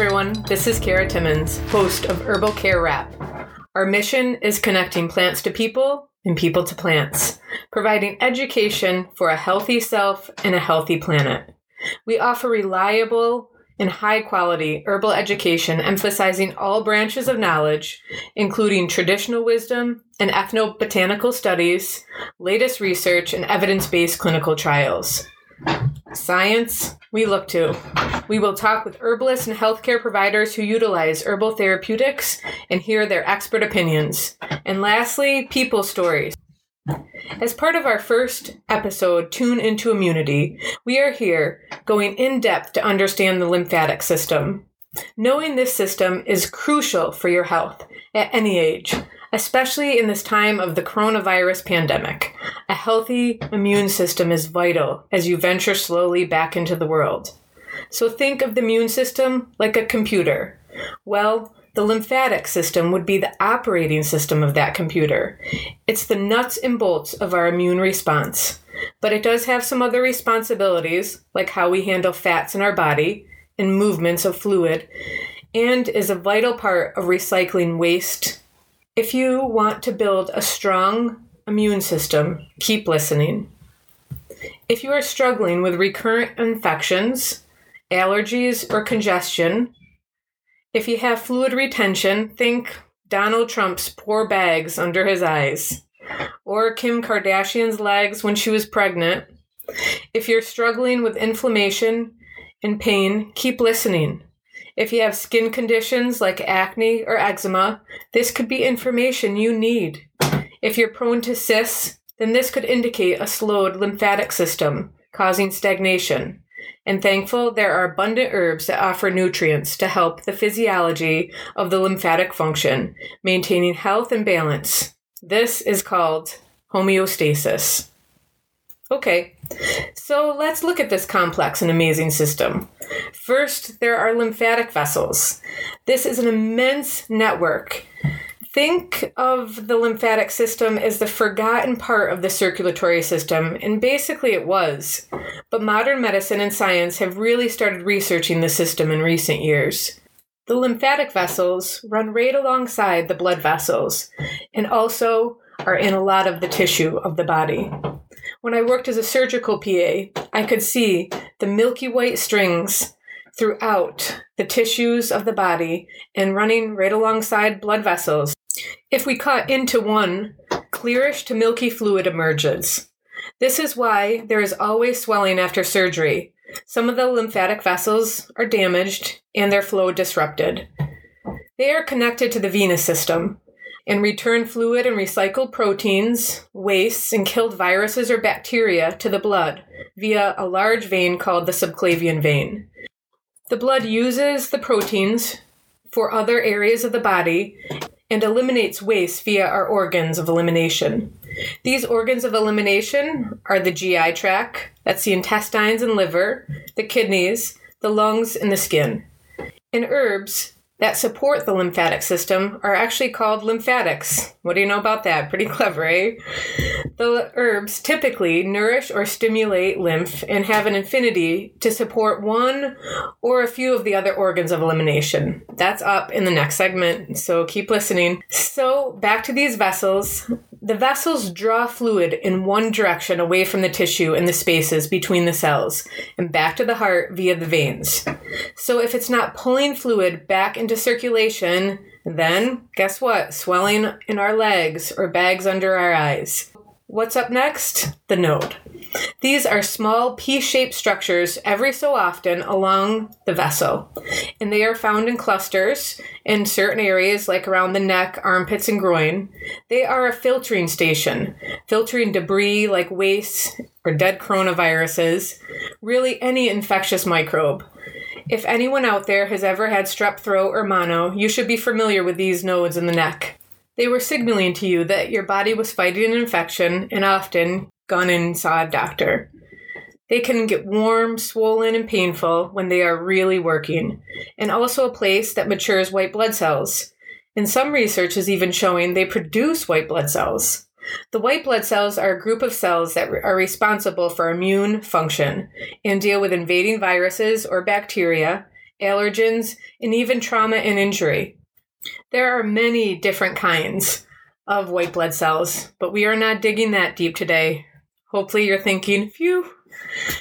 everyone, this is Kara Timmons, host of Herbal Care Wrap. Our mission is connecting plants to people and people to plants, providing education for a healthy self and a healthy planet. We offer reliable and high-quality herbal education emphasizing all branches of knowledge, including traditional wisdom and ethnobotanical studies, latest research, and evidence-based clinical trials. Science, we look to. We will talk with herbalists and healthcare providers who utilize herbal therapeutics and hear their expert opinions. And lastly, people stories. As part of our first episode, Tune Into Immunity, we are here going in depth to understand the lymphatic system. Knowing this system is crucial for your health at any age, especially in this time of the coronavirus pandemic. A healthy immune system is vital as you venture slowly back into the world. So think of the immune system like a computer. Well, the lymphatic system would be the operating system of that computer. It's the nuts and bolts of our immune response. But it does have some other responsibilities, like how we handle fats in our body and movements of fluid, and is a vital part of recycling waste. If you want to build a strong immune system, keep listening. If you are struggling with recurrent infections, allergies, or congestion, if you have fluid retention, think Donald Trump's poor bags under his eyes, or Kim Kardashian's legs when she was pregnant. If you're struggling with inflammation and pain, keep listening. If you have skin conditions like acne or eczema, this could be information you need. If you're prone to cysts, then this could indicate a slowed lymphatic system, causing stagnation. And thankful there are abundant herbs that offer nutrients to help the physiology of the lymphatic function, maintaining health and balance. This is called homeostasis. Okay, so let's look at this complex and amazing system. First, there are lymphatic vessels. This is an immense network. Think of the lymphatic system as the forgotten part of the circulatory system, and basically it was. But modern medicine and science have really started researching the system in recent years. The lymphatic vessels run right alongside the blood vessels, and also are in a lot of the tissue of the body. When I worked as a surgical PA, I could see the milky white strings throughout the tissues of the body and running right alongside blood vessels. If we cut into one, clearish to milky fluid emerges. This is why there is always swelling after surgery. Some of the lymphatic vessels are damaged and their flow disrupted. They are connected to the venous system and return fluid and recycled proteins, wastes, and killed viruses or bacteria to the blood via a large vein called the subclavian vein. The blood uses the proteins for other areas of the body and eliminates waste via our organs of elimination. These organs of elimination are the GI tract, that's the intestines and liver, the kidneys, the lungs, and the skin. And herbs that support the lymphatic system are actually called lymphatics. What do you know about that? Pretty clever, eh? The herbs typically nourish or stimulate lymph and have an affinity to support one or a few of the other organs of elimination. That's up in the next segment, so keep listening. So back to these vessels. The vessels draw fluid in one direction away from the tissue and the spaces between the cells and back to the heart via the veins. So if it's not pulling fluid back into circulation, then guess what? Swelling in our legs or bags under our eyes. What's up next? The node. These are small pea-shaped structures every so often along the vessel, and they are found in clusters in certain areas like around the neck, armpits, and groin. They are a filtering station, filtering debris like waste or dead coronaviruses, really any infectious microbe. If anyone out there has ever had strep throat or mono, you should be familiar with these nodes in the neck. They were signaling to you that your body was fighting an infection and often gone and saw a doctor. They can get warm, swollen, and painful when they are really working, and also a place that matures white blood cells. And some research is even showing they produce white blood cells. The white blood cells are a group of cells that are responsible for immune function and deal with invading viruses or bacteria allergens, and even trauma and injury. There are many different kinds of white blood cells, but we are not digging that deep today. Hopefully you're thinking, phew.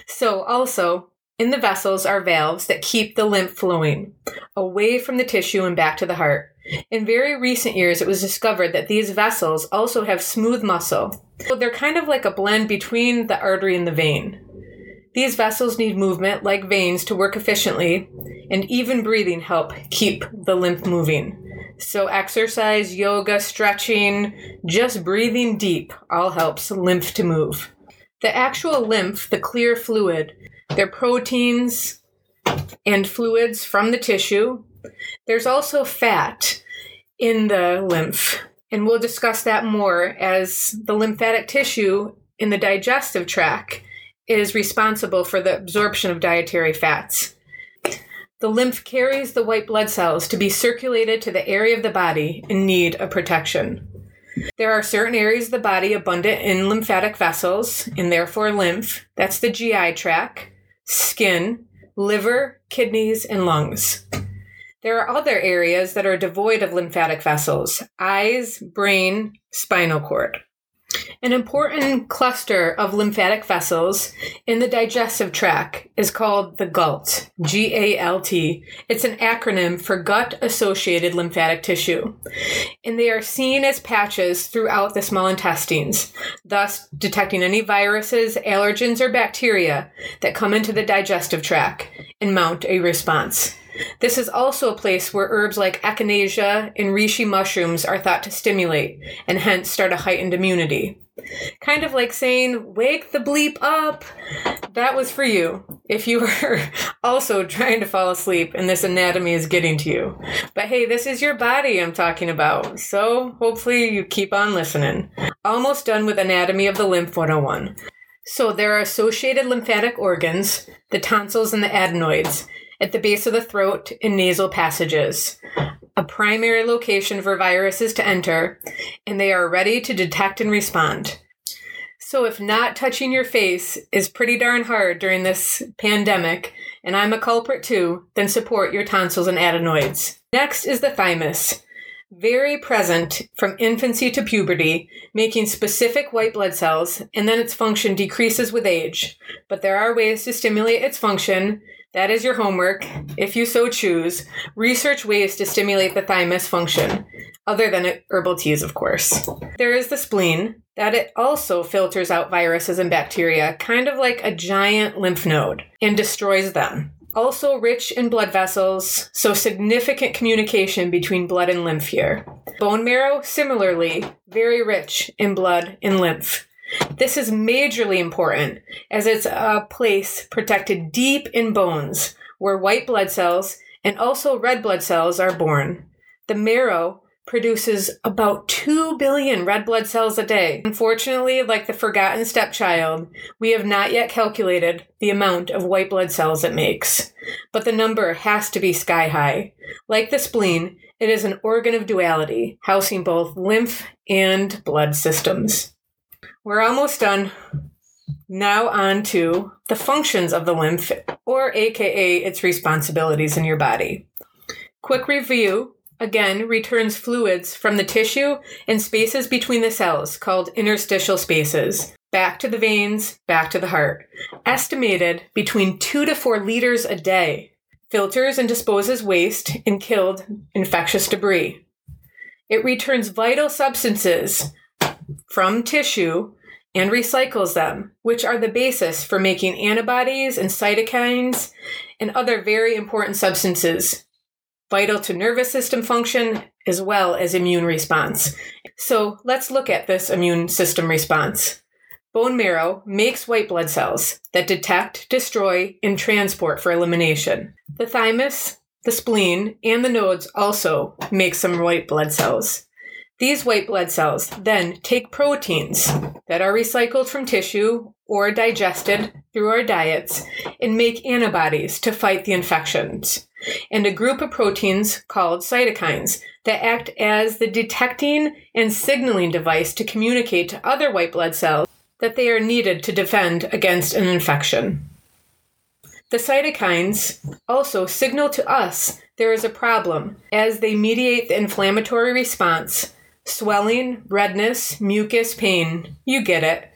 So also, in the vessels are valves that keep the lymph flowing away from the tissue and back to the heart. In very recent years, it was discovered that these vessels also have smooth muscle. So they're kind of like a blend between the artery and the vein. These vessels need movement like veins to work efficiently, and even breathing help keep the lymph moving. So exercise, yoga, stretching, just breathing deep all helps lymph to move. The actual lymph, the clear fluid, they're proteins and fluids from the tissue. There's also fat in the lymph, and we'll discuss that more as the lymphatic tissue in the digestive tract is responsible for the absorption of dietary fats. The lymph carries the white blood cells to be circulated to the area of the body in need of protection. There are certain areas of the body abundant in lymphatic vessels, and therefore lymph. That's the GI tract, skin, liver, kidneys, and lungs. There are other areas that are devoid of lymphatic vessels: eyes, brain, spinal cord. An important cluster of lymphatic vessels in the digestive tract is called the GALT, G-A-L-T. It's an acronym for gut-associated lymphatic tissue, and they are seen as patches throughout the small intestines, thus detecting any viruses, allergens, or bacteria that come into the digestive tract and mount a response. This is also a place where herbs like echinacea and reishi mushrooms are thought to stimulate and hence start a heightened immunity. Kind of like saying, wake the bleep up. That was for you if you were also trying to fall asleep and this anatomy is getting to you. But hey, this is your body I'm talking about, so hopefully you keep on listening. Almost done with anatomy of the lymph 101. So there are associated lymphatic organs, the tonsils and the adenoids, at the base of the throat and nasal passages, a primary location for viruses to enter, and they are ready to detect and respond. So if not touching your face is pretty darn hard during this pandemic, and I'm a culprit too, then support your tonsils and adenoids. Next is the thymus, very present from infancy to puberty, making specific white blood cells, and then its function decreases with age. But there are ways to stimulate its function. That is your homework. If you so choose, research ways to stimulate the thymus function, other than herbal teas, of course. There is the spleen, that it also filters out viruses and bacteria, kind of like a giant lymph node, and destroys them. Also rich in blood vessels, so significant communication between blood and lymph here. Bone marrow, similarly, very rich in blood and lymph. This is majorly important as it's a place protected deep in bones where white blood cells and also red blood cells are born. The marrow produces about 2 billion red blood cells a day. Unfortunately, like the forgotten stepchild, we have not yet calculated the amount of white blood cells it makes. But the number has to be sky high. Like the spleen, it is an organ of duality, housing both lymph and blood systems. We're almost done. Now on to the functions of the lymph, or aka its responsibilities in your body. Quick review, again, returns fluids from the tissue and spaces between the cells called interstitial spaces, back to the veins, back to the heart, estimated between 2 to 4 liters a day, filters and disposes waste and killed infectious debris. It returns vital substances from tissue and recycles them, which are the basis for making antibodies and cytokines and other very important substances, vital to nervous system function as well as immune response. So let's look at this immune system response. Bone marrow makes white blood cells that detect, destroy, and transport for elimination. The thymus, the spleen, and the nodes also make some white blood cells. These white blood cells then take proteins that are recycled from tissue or digested through our diets and make antibodies to fight the infections, and a group of proteins called cytokines that act as the detecting and signaling device to communicate to other white blood cells that they are needed to defend against an infection. The cytokines also signal to us there is a problem, as they mediate the inflammatory response: swelling, redness, mucus, pain. You get it.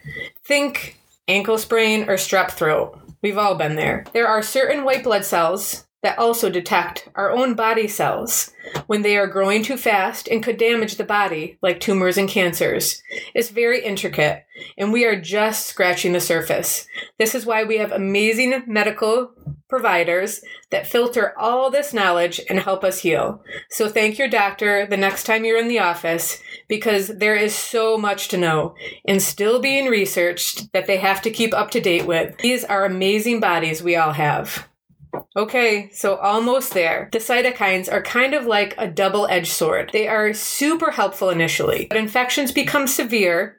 Think ankle sprain or strep throat. We've all been there. There are certain white blood cells that also detect our own body cells when they are growing too fast and could damage the body, like tumors and cancers. It's very intricate, and we are just scratching the surface. This is why we have amazing medical providers that filter all this knowledge and help us heal. So thank your doctor the next time you're in the office, because there is so much to know and still being researched that they have to keep up to date with. These are amazing bodies we all have. Okay, so almost there. The cytokines are kind of like a double-edged sword. They are super helpful initially, but infections become severe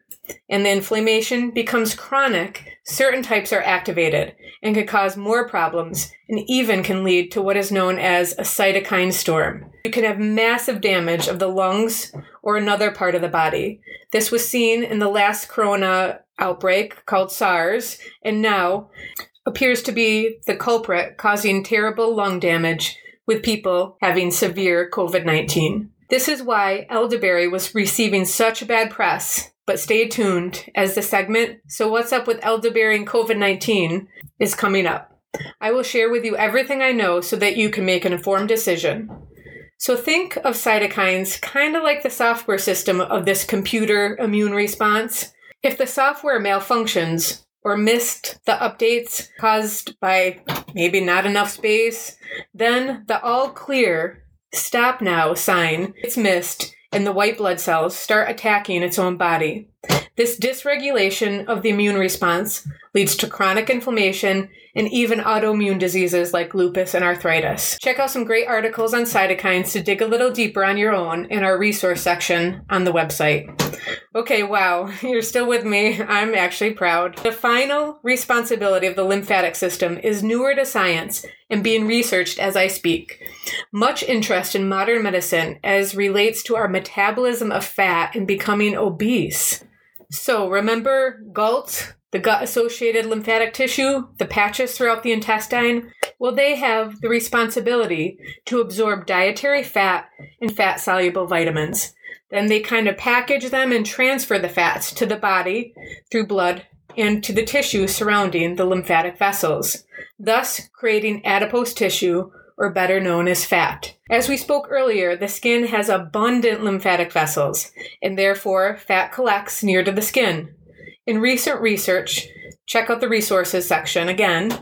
and the inflammation becomes chronic. Certain types are activated and can cause more problems and even can lead to what is known as a cytokine storm. You can have massive damage of the lungs or another part of the body. This was seen in the last corona outbreak called SARS, and now appears to be the culprit causing terrible lung damage with people having severe COVID-19. This is why elderberry was receiving such bad press, but stay tuned as the segment, "So What's Up with Elderberry and COVID-19?" is coming up. I will share with you everything I know so that you can make an informed decision. So think of cytokines kind of like the software system of this computer immune response. If the software malfunctions, or missed the updates caused by maybe not enough space, then the all clear stop now sign is missed and the white blood cells start attacking its own body. This dysregulation of the immune response leads to chronic inflammation and even autoimmune diseases like lupus and arthritis. Check out some great articles on cytokines to dig a little deeper on your own in our resource section on the website. Okay, wow, you're still with me. I'm actually proud. The final responsibility of the lymphatic system is newer to science and being researched as I speak. Much interest in modern medicine as relates to our metabolism of fat and becoming obese. So remember GALT, the gut-associated lymphatic tissue, the patches throughout the intestine? Well, they have the responsibility to absorb dietary fat and fat-soluble vitamins. Then they kind of package them and transfer the fats to the body through blood and to the tissue surrounding the lymphatic vessels, thus creating adipose tissue, or better known as fat. As we spoke earlier, the skin has abundant lymphatic vessels, and therefore fat collects near to the skin. In recent research, check out the resources section again,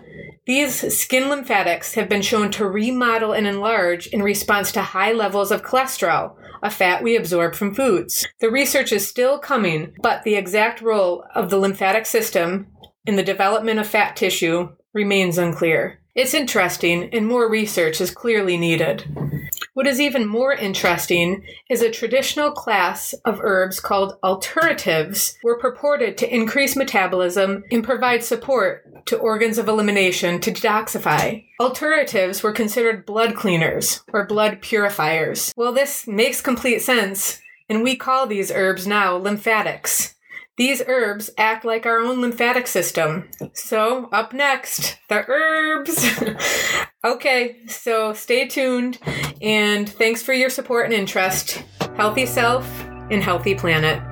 these skin lymphatics have been shown to remodel and enlarge in response to high levels of cholesterol, a fat we absorb from foods. The research is still coming, but the exact role of the lymphatic system in the development of fat tissue remains unclear. It's interesting, and more research is clearly needed. What is even more interesting is a traditional class of herbs called alternatives were purported to increase metabolism and provide support to organs of elimination to detoxify. Alternatives were considered blood cleaners or blood purifiers. Well, this makes complete sense, and we call these herbs now lymphatics. These herbs act like our own lymphatic system. So up next, the herbs. Okay, so stay tuned and thanks for your support and interest. Healthy self and healthy planet.